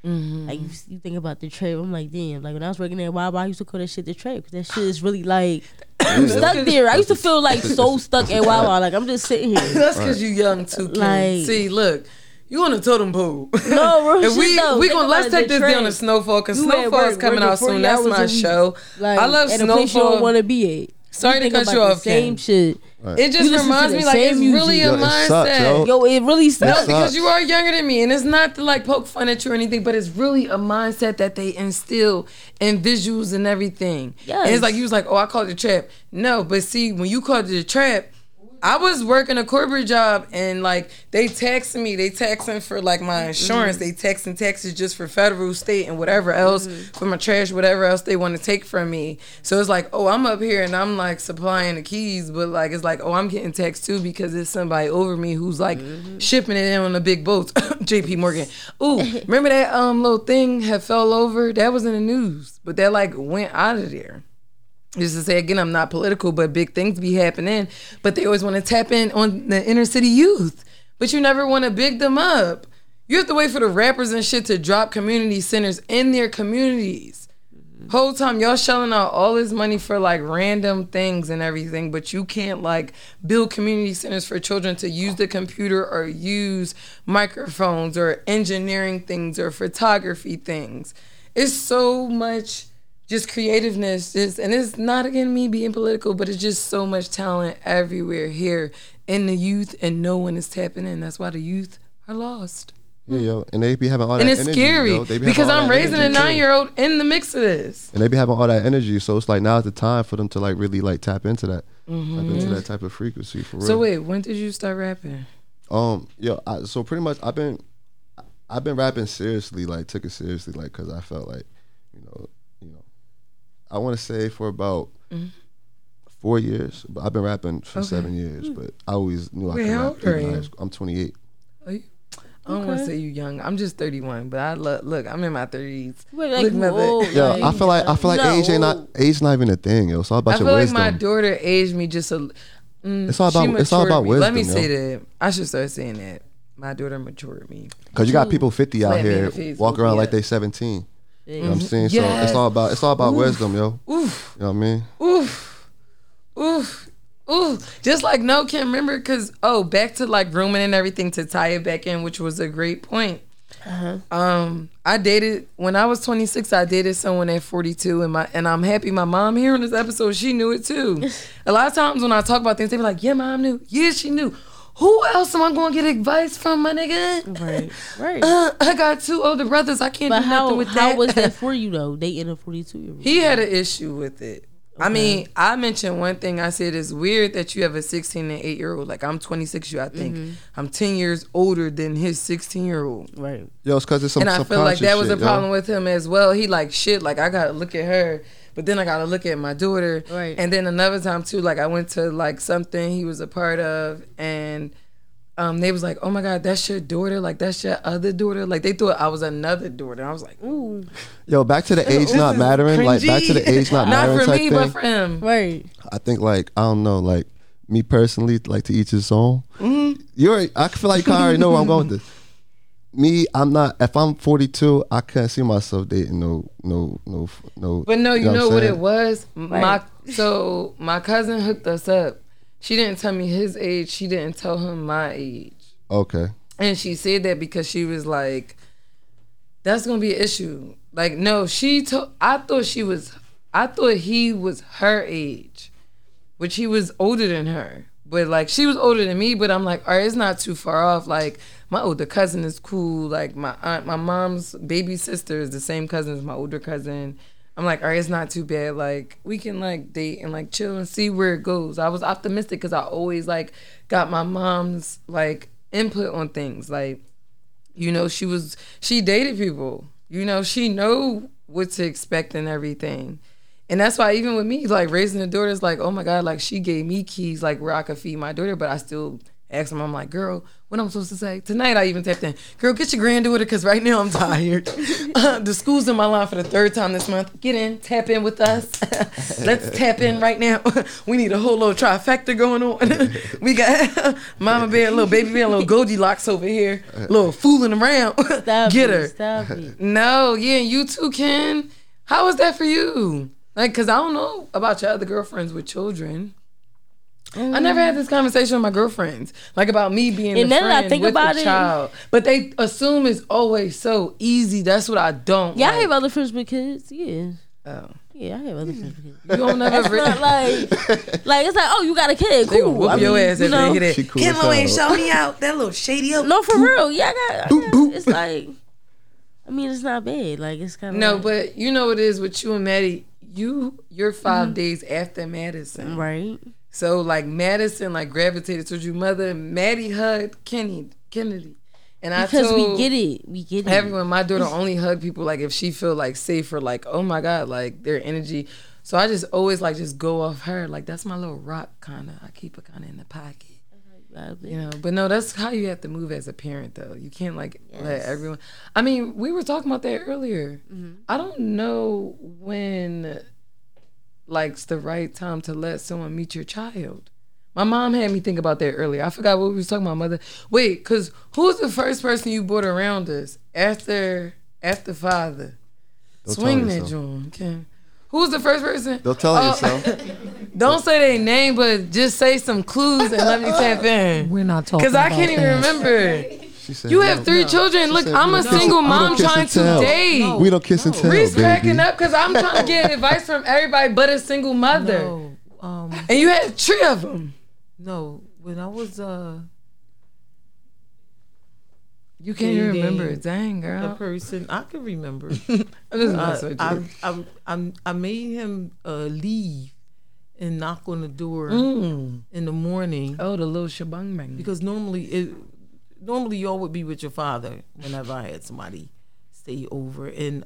Like you think about the trap, I'm like, damn. Like when I was working at Wawa, I used to call that shit the trap. That shit is really like. I'm stuck there. I used to feel like so stuck at Wawa. Like I'm just sitting here. That's because you young too, kid. Like, see, look, you on a totem pole. No, real shit. Let's take this down to Snowfall because Snowfall is coming out soon. That's my show. Like, I love Snowfall. Place you don't want to be at. Sorry to cut you off. Same shit. Right. It just reminds me, like, it's really a mindset. Yo, it really sucks. No, because you are younger than me, and it's not to, like, poke fun at you or anything, but it's really a mindset that they instill in visuals and everything. Yes. And it's like, you was like, oh, I called the trap. No, but see, when you called the trap, I was working a corporate job and like they taxing me. They taxing for like my insurance. Mm-hmm. They taxing taxes just for federal, state, and whatever else, mm-hmm. for my trash, whatever else they want to take from me. So it's like, oh, I'm up here and I'm like supplying the keys, but like it's like, oh, I'm getting taxed too because there's somebody over me who's like mm-hmm. shipping it in on the big boats. JP Morgan. Ooh, remember that little thing had fell over? That was in the news, but that like went out of there. Just to say again, I'm not political, but big things be happening. But they always want to tap in on the inner city youth, but you never want to big them up. You have to wait for the rappers and shit to drop community centers in their communities. Whole time y'all shelling out all this money for like random things and everything, but you can't like build community centers for children to use the computer or use microphones or engineering things or photography things. It's so much. Just creativeness, and it's not again me being political, but it's just so much talent everywhere here in the youth, and no one is tapping in. That's why the youth are lost. Yeah, yo, and they be having all that energy. And it's scary because I'm raising a 9-year-old in the mix of this. And they be having all that energy, so it's like now's the time for them to like really like tap into that, mm-hmm. tap into that type of frequency for real. So wait, when did you start rapping? So pretty much I've been rapping seriously, like took it seriously, like because I felt like I want to say for about 4 years, but I've been rapping for 7 years, but I always knew I could rap even in high school. I'm 28. Are you? I don't want to say you young. I'm just 31, but I look. I'm in my 30s. We're like, whoa, yo, like, I feel like no. age not even a thing, yo. It's all about your wisdom. I feel like my daughter aged me just a. It's all about wisdom. Let me say that. I should start saying that. My daughter matured me. Cause you got people 50 out here walk around like they 17. You know what I'm saying? Yes. So it's all about wisdom, yo. Oof. You know what I mean? Oof. Oof. Oof. Just like no can remember because back to like grooming and everything to tie it back in, which was a great point. Uh-huh. I dated when I was 26, I dated someone at 42 and I'm happy my mom here on this episode, she knew it too. A lot of times when I talk about things, they be like, yeah, mom knew. Yeah, she knew. Who else am I going to get advice from, my nigga? Right. I got 2 older brothers. I can't do nothing with that. How was that for you, though? Dating a 42-year-old. He had an issue with it. Okay. I mean, I mentioned one thing. I said, it's weird that you have a 16 and 8-year-old. Like, I'm 26, I think. Mm-hmm. I'm 10 years older than his 16-year-old. Right. Yo, it's because it's some subconscious shit. And I feel like that was a problem with him as well. He like, shit, like, I got to look at her. But then I got to look at my daughter. Right. And then another time, too, like I went to like something he was a part of. And they was like, oh, my God, that's your daughter. Like, that's your other daughter. Like, they thought I was another daughter. I was like, ooh. Yo, back to the age not mattering. Cringy. Like, back to the age not mattering. Not for me, but for him. Right. I think, like, I don't know, like, me personally, like, to each his own. Mm-hmm. I feel like I already know where I'm going with this. Me, I'm not. If I'm 42, I can't see myself dating no. But no, you know what it was. Right. So my cousin hooked us up. She didn't tell me his age. She didn't tell him my age. Okay. And she said that because she was like, "That's gonna be an issue." Like, no, she told. I thought he was her age, which he was older than her. But like, she was older than me. But I'm like, all right, it's not too far off. Like. My older cousin is cool. Like, my aunt, my mom's baby sister is the same cousin as my older cousin. I'm like, all right, it's not too bad. Like, we can, like, date and, like, chill and see where it goes. I was optimistic because I always, like, got my mom's, like, input on things. Like, you know, she dated people. You know, she know what to expect and everything. And that's why even with me, like, raising the daughter is like, oh, my God, like, she gave me keys, like, where I could feed my daughter, but I still... asked him, I'm like, girl, what am I supposed to say? Tonight I even tapped in. Girl, get your granddaughter because right now I'm tired. The school's in my line for the 3rd time this month. Get in, tap in with us. Let's tap in right now. We need a whole little trifecta going on. We got mama bear, little baby bear, little Goldilocks over here, little fooling around. Get her. Stop it. No, yeah, and you too, Ken. How was that for you? Like, because I don't know about your other girlfriends with children. Mm-hmm. I never had this conversation with my girlfriends, like about me being and a friend I think with about a child. But they assume it's always so easy. That's what I don't. Yeah, like. I have other friends with kids. Yeah. Oh. Yeah, I have other friends with kids. You don't ever like it's like, oh, you got a kid. Cool. They gonna whoop your ass if they hear that. Ken Lo ain't show me out. That little shady up. No, for real. Yeah, I got. It's like, I mean, it's not bad. Like, it's kind of no, like, but you know what it is with you and Maddie. You're 5 days after Madison, right? So like Madison like gravitated towards your mother. Maddie hugged Kennedy. And I because told we get it. Everyone, my daughter only hug people like if she feel like safe or like, oh my God, like their energy. So I just always like just go off her. Like that's my little rock kind of. I keep it kind of in the pocket. You know, but no, that's how you have to move as a parent though. You can't like let everyone. I mean, we were talking about that earlier. Mm-hmm. I don't know when like's the right time to let someone meet your child. My mom had me think about that earlier. I forgot what we was talking about, mother. Wait, because who's the first person you brought around us after father? Don't swing that, John. Okay. Who's the first person? Don't tell yourself. Don't say their name, but just say some clues and let me tap in. We're not talking about that. Because I can't even remember. She said, you have three children. She Look, said, I'm a single mom trying to date. No, we don't kiss and tell, Reese cracking up because I'm trying to get advice from everybody but a single mother. No, and you had three of them. No, when I was... You can't even remember, dang girl. A person I can remember. I made him leave and knock on the door in the morning. Oh, the little shabang bang. Because normally y'all would be with your father whenever I had somebody stay over, and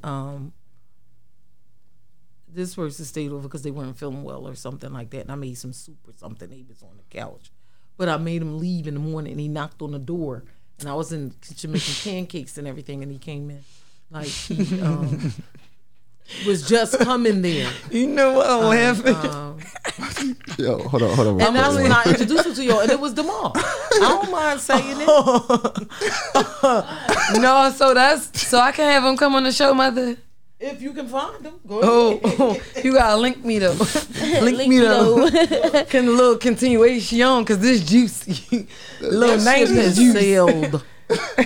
this person stayed over because they weren't feeling well or something like that, and I made some soup or something. He was on the couch, but I made him leave in the morning, and he knocked on the door. And I was in the kitchen making pancakes and everything, and he came in like he was just coming there. You know what I'm laughing? Yo, hold on. And that's when I introduced him to y'all, and it was Demar. I don't mind saying it. No, so I can have him come on the show, mother. If you can find them, go ahead. Oh, you gotta link me though. Link me though. Can a little continuation because this juicy. Little 90s juice.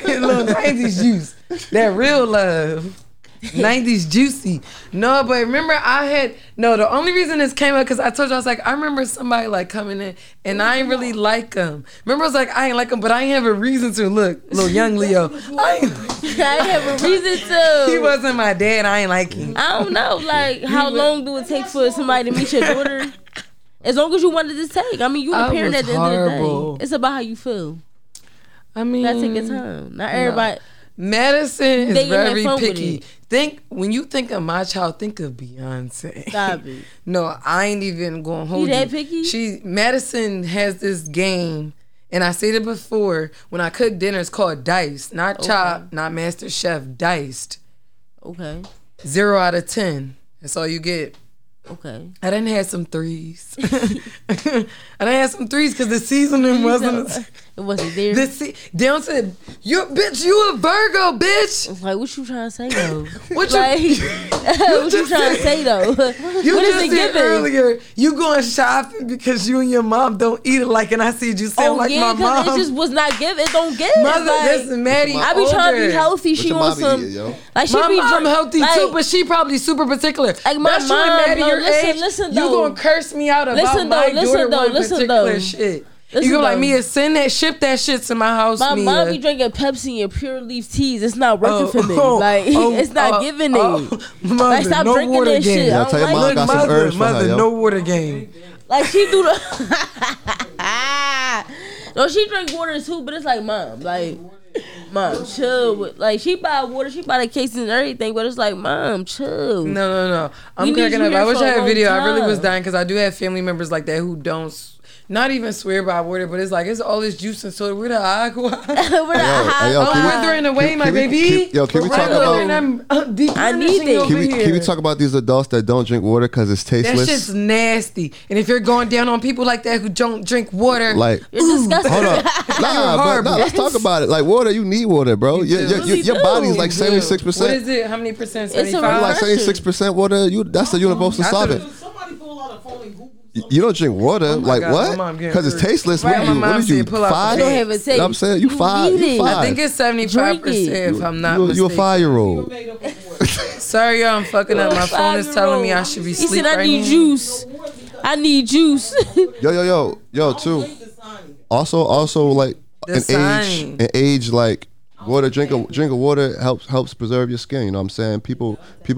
Little 90s juice. That real love. 90s juicy. No, but remember the only reason this came up because I told you, I was like, I remember somebody like coming in and I ain't really like him. Remember I was like, I ain't like him, but I ain't have a reason to. Look, little young Leo. I ain't have a reason to. He wasn't my dad, I ain't like him. I don't know, like how long do it take for somebody to meet your daughter? As long as you wanted to take. I mean, you a parent at the end of the day. It's about how you feel. I mean, that take your time. Not everybody. Madison is very picky. Think when you think of my child, think of Beyonce. Stop it. No, I ain't even going to hold you. That picky? Madison has this game, and I said it before. When I cook dinner, it's called diced, not chopped, not Master Chef, diced. Okay. 0 out of 10. That's all you get. Okay. I done had some threes. Because the seasoning wasn't. It wasn't there. Down said, "You a Virgo, bitch." It's like, what you trying to say though? What is it giving? Earlier, you going shopping because you and your mom don't eat it like, and I see you sound like my mom. It just was not giving. It don't give. Mother, listen, Maddie. I be trying to be healthy. She wants some. Like she my be mom healthy too, but she probably super particular. Like my mom. No, listen, you gonna curse me out about my daughter, one particular shit. You gonna like Mia, ship that shit to my house. My mom be drinking Pepsi and Pure Leaf teas. It's not working for me. It's not giving me. Like stop drinking that shit. I don't like it. Mother, no water game. Like she do the. No, she drink water too, but it's like mom, like. Mom, chill. Like she buy water, she buy the cases and everything, but it's like, mom, chill. No. I'm cracking up. I wish I had a video. I really was dying because I do have family members like that who don't, not even swear by water, but it's like it's all this juice and soda. We're the agua. We're throwing away, my baby. Can we talk about? I need it. Can we talk about these adults that don't drink water because it's tasteless? That shit's nasty. And if you're going down on people like that who don't drink water, like it's disgusting. Hold up. Nah, let's talk about it. Like water, you need water, bro. Your body's like 76%. What is it? How many percent? 75. Like 76% water. That's the universal solvent. Somebody pull out a phone Google. You don't drink water, what? Because it's tasteless. Right, what did you? 5? You don't have a taste. I'm saying you 5. I think it's 75%. If I'm not mistaken, you a 5-year-old. Sorry, y'all, I'm fucking up. My phone is telling me I should be sleeping. He said, I need juice. yo, too. Also, like an age, like Water, drink of water helps preserve your skin. You know what I'm saying? People get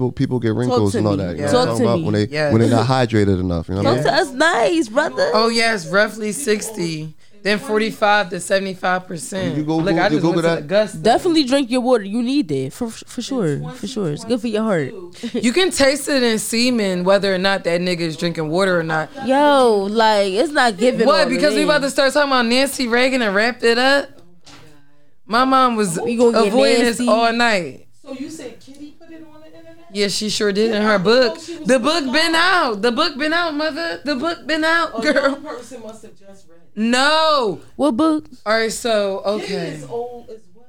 wrinkles and all that. You know what I'm talking about? When they're not hydrated enough. You know what I mean? Talk to us nice, brother. Oh yes, roughly 60. Then 45 to 75%. You go, look, I just went to Augusta. Definitely drink your water. You need that for sure. For sure, it's good for your heart. You can taste it in semen whether or not that nigga is drinking water or not. Yo, like it's not giving. What? Because we about to start talking about Nancy Reagan and wrap it up. My mom was avoiding this all night. So you said Kitty put it on the internet? Yeah, she sure did in her book. The book been out. The book been out, mother. The book been out, girl. The person must have just read. No. What book? All right, so, okay. She is old as well.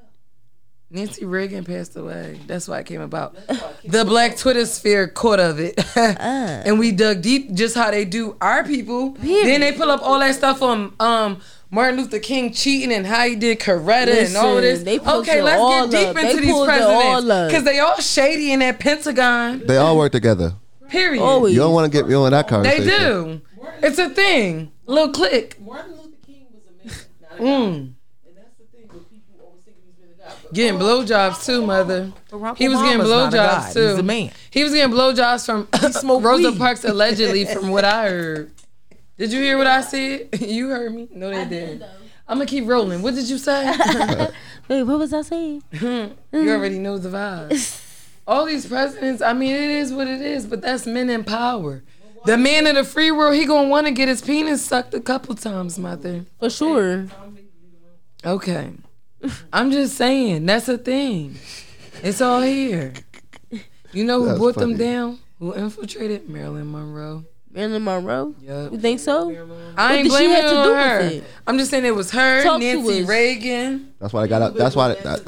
Nancy Reagan passed away. That's why it came about. The black Twitter sphere caught of it. And we dug deep just how they do our people. Really? Then they pull up all that stuff on Martin Luther King cheating and how he did Coretta and all this. Okay, let's get deep into these presidents. Because they all shady in that Pentagon. They all work together. Period. Always. You don't want to get real in that conversation. They do. It's a thing. Little click. Martin Luther King was a man, not a guy. And that's the thing with people always thinking he's been a guy. Getting blowjobs too, mother. He was getting blowjobs too. He's a man. He was getting blowjobs from Rosa Parks, allegedly, from what I heard. Did you hear what I said? You heard me? No, they didn't. I'm going to keep rolling. What did you say? Wait, what was I saying? You already know the vibe. All these presidents, I mean, it is what it is, but that's men in power. The man of the free world, he gonna want to get his penis sucked a couple times, mother. For sure. Okay. I'm just saying, that's a thing. It's all here. You know who that's brought them down? Who infiltrated? Marilyn Monroe. Marilyn Monroe? Yep. You think so? I ain't blaming it on her. I'm just saying it was her, Nancy Reagan. That's why they got out. That's why. Superhead.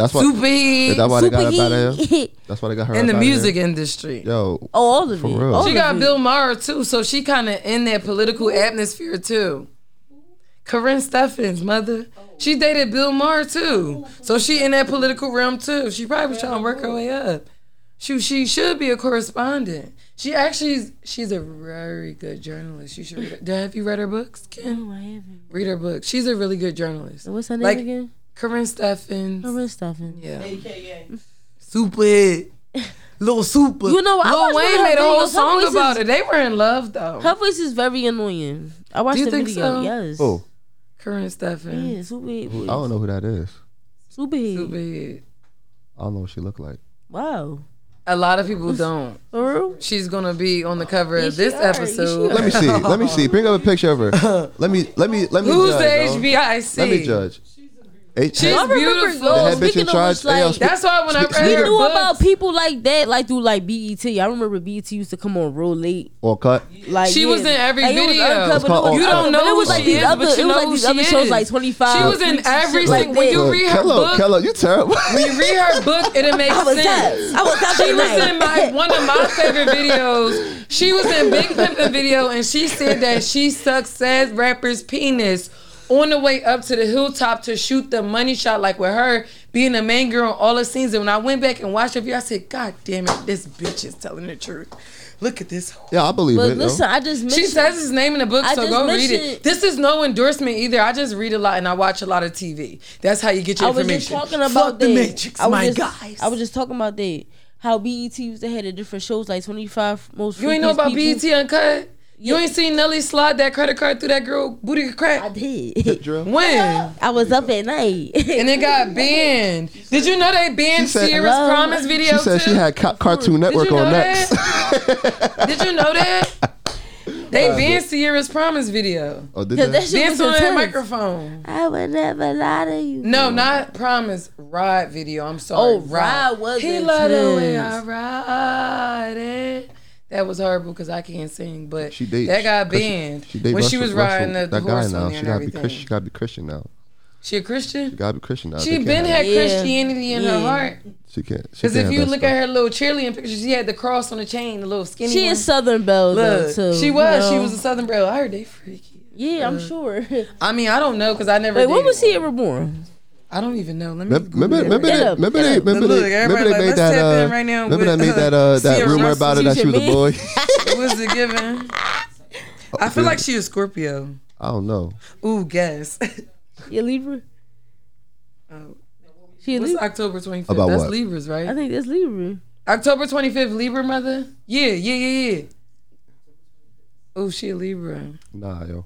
That's why they got out of here. That's why they got her. In the music industry. Yo. Oh, all of it. For real. She got Bill Maher too, so she kind of in that political atmosphere too. Karrine Steffans, mother. She dated Bill Maher too, so she in that political realm too. She probably was trying to work her way up. She should be a correspondent. She actually, she's a very good journalist. You should read her. Have you read her books, Ken? No, I haven't. Read her books. She's a really good journalist. What's her name again? Karrine Steffans. Yeah. AKA. Superhead. Little Super. You know, Lil Wayne made a whole song about it. They were in love, though. Her voice is very annoying. I watched the video. So? Yes. Oh. Karrine Steffans. Yeah, Superhead. I don't know who that is. Superhead. I don't know what she looked like. Wow. A lot of people don't. She's gonna be on the cover of this episode. Let me see. Bring up a picture of her. Let me. Who's the HBIC? Let me judge. She's beautiful. Speaking of which, like, that's why when I read her books, about people like that, like through like BET. I remember BET used to come on real late or cut. Like she was in every video. You don't know who she is, but you know who she is. It was like these other shows, like 25. She was in every single. When you read her book, Ken Lo, you terrible. When you read her book, it'll make sense. She was in one of my favorite videos. She was in Big Pimpin' video, and she said that she sucks sad rapper's penis on the way up to the hilltop to shoot the money shot, like with her being the main girl on all the scenes. And when I went back and watched the video, I said, God damn it, this bitch is telling the truth. Look at this. Yeah, I believe it. But listen, I just mentioned. She says his name in the book, so go read it. This is no endorsement either. I just read a lot and I watch a lot of TV. That's how you get your information. I was just talking about that. Fuck the Matrix, my guys. I was just talking about that. How BET used to have the different shows, like 25 most. You ain't know about BET Uncut? You ain't seen Nelly slide that credit card through that girl booty crack? I did. When? I was up at night. And it got banned. Did you know they banned Sierra's Promise video too? She said she had Cartoon Network on next. Did you know that? They banned Sierra's Promise video. Oh, did they? Dance on that microphone. I would never lie to you. No, not Promise. Ride video. I'm sorry. Oh, Ride was it. He loved the way I ride it. That was horrible because I can't sing, but that got banned when she was riding the horse on there and everything. She gotta be Christian now. She a Christian? She gotta be Christian now. She been had Christianity in her heart. She can't. Because if you look at her little cheerleading picture, she had the cross on the chain, the little skinny. She is Southern Belle though too. She was. She was a Southern Belle. I heard they freaky. Yeah, I'm sure. I mean, I don't know because I never. Wait, when was Sierra born? I don't even know. Let me remember they made that rumor about her that she was a boy. What was it given? I feel like she is Scorpio. I don't know. Ooh, guess. You're Libra? Oh. She What's Libra? October 25th? About That's what? Libras, right? I think that's Libra. October 25th, Libra mother? Yeah. Oh, she a Libra. Nah, yo.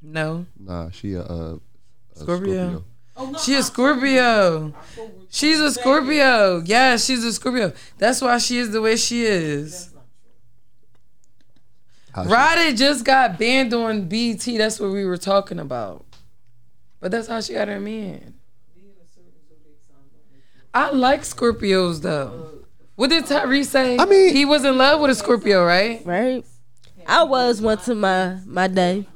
No. Nah, she a Scorpio. Oh, no, she a Scorpio. She's a Scorpio. Yeah, she's a Scorpio. That's why she is the way she is. Roddy just got banned on BT. That's what we were talking about. But that's how she got her man. I like Scorpios, though. What did Tyrese say? I mean, he was in love with a Scorpio, right? Right. I was once in my day.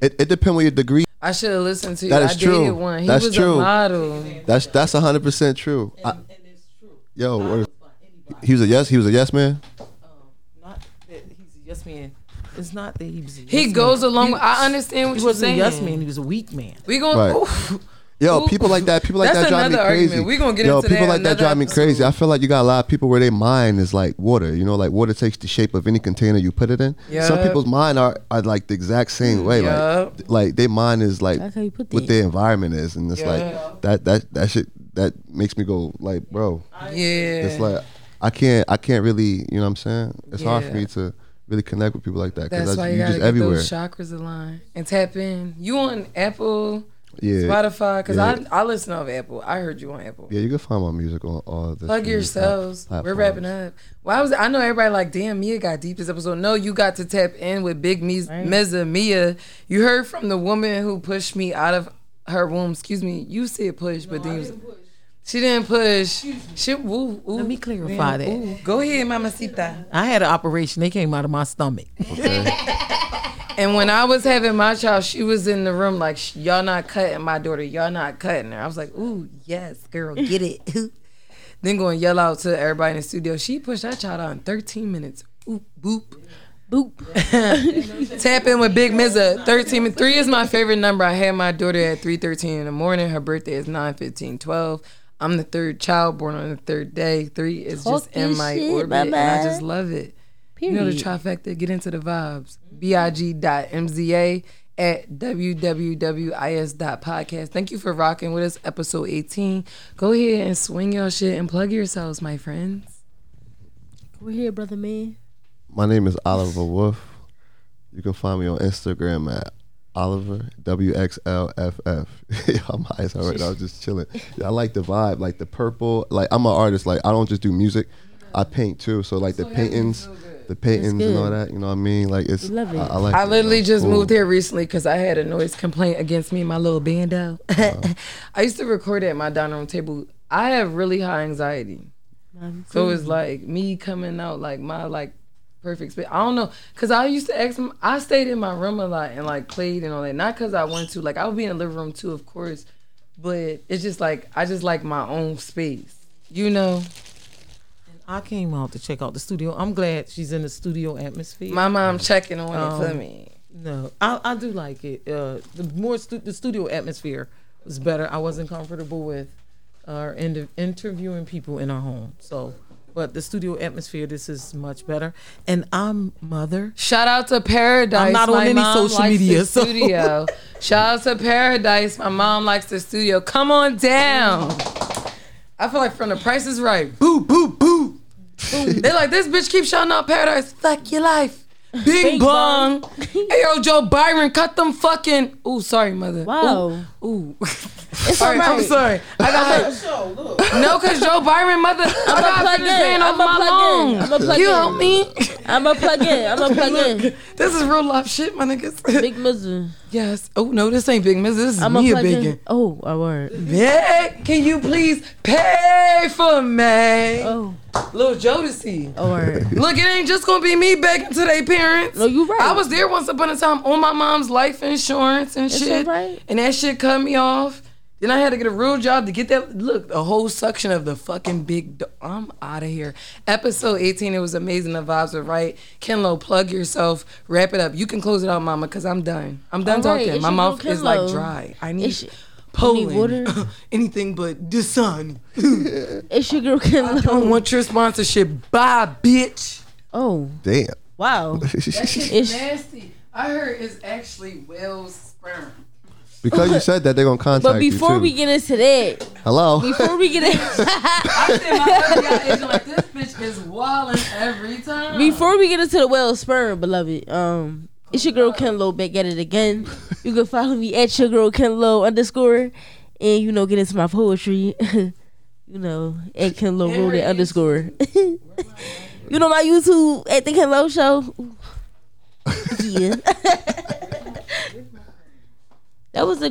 It depends on your degree. I should have listened to you. That is true. I dated one. He was a model. That's 100% true. And it's true. Yo, he was a yes man. Yes man. It's not that he was a yes man. He goes along with, I understand what you're saying. He wasn't a yes man, he was a weak man. We going right. Yo, people like that. People like that drive me crazy. We gonna get into that. Yo, people like that drive me crazy. I feel like you got a lot of people where their mind is like water. You know, like water takes the shape of any container you put it in. Yep. Some people's mind are like the exact same way. Yep. Like their mind is like what their environment is, and it's like that shit that makes me go like, bro. Yeah. It's like I can't really. You know what I'm saying? It's hard for me to really connect with people like that. That's why you gotta get those chakras aligned and tap in. You on Apple? Yeah, Spotify, because I listen off Apple. I heard you on Apple. Yeah, you can find my music on all the plug yourselves. We're wrapping up. Well, I know everybody like, damn, Mia got deep this episode. No, you got to tap in with Big Meza Mia. You heard from the woman who pushed me out of her womb. Excuse me, you said push, but then she didn't push. Let me clarify that. Go ahead, Mamacita. I had an operation. They came out of my stomach. Okay. And when I was having my child, she was in the room like, y'all not cutting my daughter. Y'all not cutting her. I was like, ooh, yes, girl, get it. Then go and yell out to everybody in the studio. She pushed that child out in 13 minutes. Oop, boop, boop. Tap in with Big Mizza. 13. 3 is my favorite number. I had my daughter at 3:13 in the morning. Her birthday is 9/15/12. I'm the third child born on the third day. 3 is just in my orbit, and I just love it. Period. You know the trifecta. Get into the vibes. BIG.MZA at www.is.podcast. Thank you for rocking with us, episode 18. Go ahead and swing your shit and plug yourselves, my friends. We're here, brother man. My name is Oliver Wolf. You can find me on Instagram at Oliver WXLFF. I'm high as hell right now. I'm just chilling. I like the vibe, like the purple. Like I'm an artist. Like I don't just do music. I paint too, so like the paintings and all that, you know what I mean? Like it's, love it. I like I literally just moved here recently because I had a noise complaint against me and my little bando. I used to record at my dining room table. I have really high anxiety, so it's like me coming out like my like perfect space. I don't know, because I used to ask them. I stayed in my room a lot and like played and all that, not because I wanted to. Like I would be in the living room too, of course, but it's just like I just like my own space, you know. I came out to check out the studio. I'm glad she's in the studio atmosphere. My mom checking on it for me. No, I do like it. The studio atmosphere was better. I wasn't comfortable with interviewing people in our home. So, but the studio atmosphere, this is much better. And I'm mother. Shout out to Paradise. I'm not on any social media. Studio. Shout out to Paradise. My mom likes the studio. Come on down. I feel like from The Price is Right. Boo, boo, boo. They're like, this bitch keeps shouting out Paradise. Fuck your life. Bing bong. Hey, yo, Joe Byron, cut them fucking. Ooh, sorry, mother. Wow. Ooh. It's all right. I'm sorry. I got show, look. No, because Joe Byron, mother. I'm going to plug in. I'm going to plug in. You help me? I'm going to plug in. This is real life shit, my niggas. Big Mizzy. Yes. Oh, no, this ain't Big Mizzy. This is me a biggin. Oh, I word. Yeah. Can you please pay for me? Oh. Little Jodeci. All right. Look, it ain't just gonna be me begging to their parents. No, you right. I was there once upon a time on my mom's life insurance and shit. Right? And that shit cut me off. Then I had to get a real job to get that. Look, the whole suction of the fucking big. I'm out of here. Episode 18. It was amazing. The vibes were right. Ken Lo, plug yourself. Wrap it up. You can close it out, mama, because I'm done. I'm done talking. Right. My mouth is like dry. I need Poland, anything but the sun. It's your girl Ken Lo. I don't want your sponsorship. Bye, bitch. Oh. Damn. Wow. That shit's nasty. I heard it's actually whale sperm. Because you said that, they're going to contact you. But before we get into that. Hello. Before we get into I said my other guy like, this bitch is wilding every time. Before we get into the well sperm, beloved, it's your girl Ken Lo back at it again. You can follow me at your girl Ken Lo _ and, you know, get into my poetry. You know, at Ken Lo Road _ You know my YouTube at The Ken Lo Show. Yeah. That was a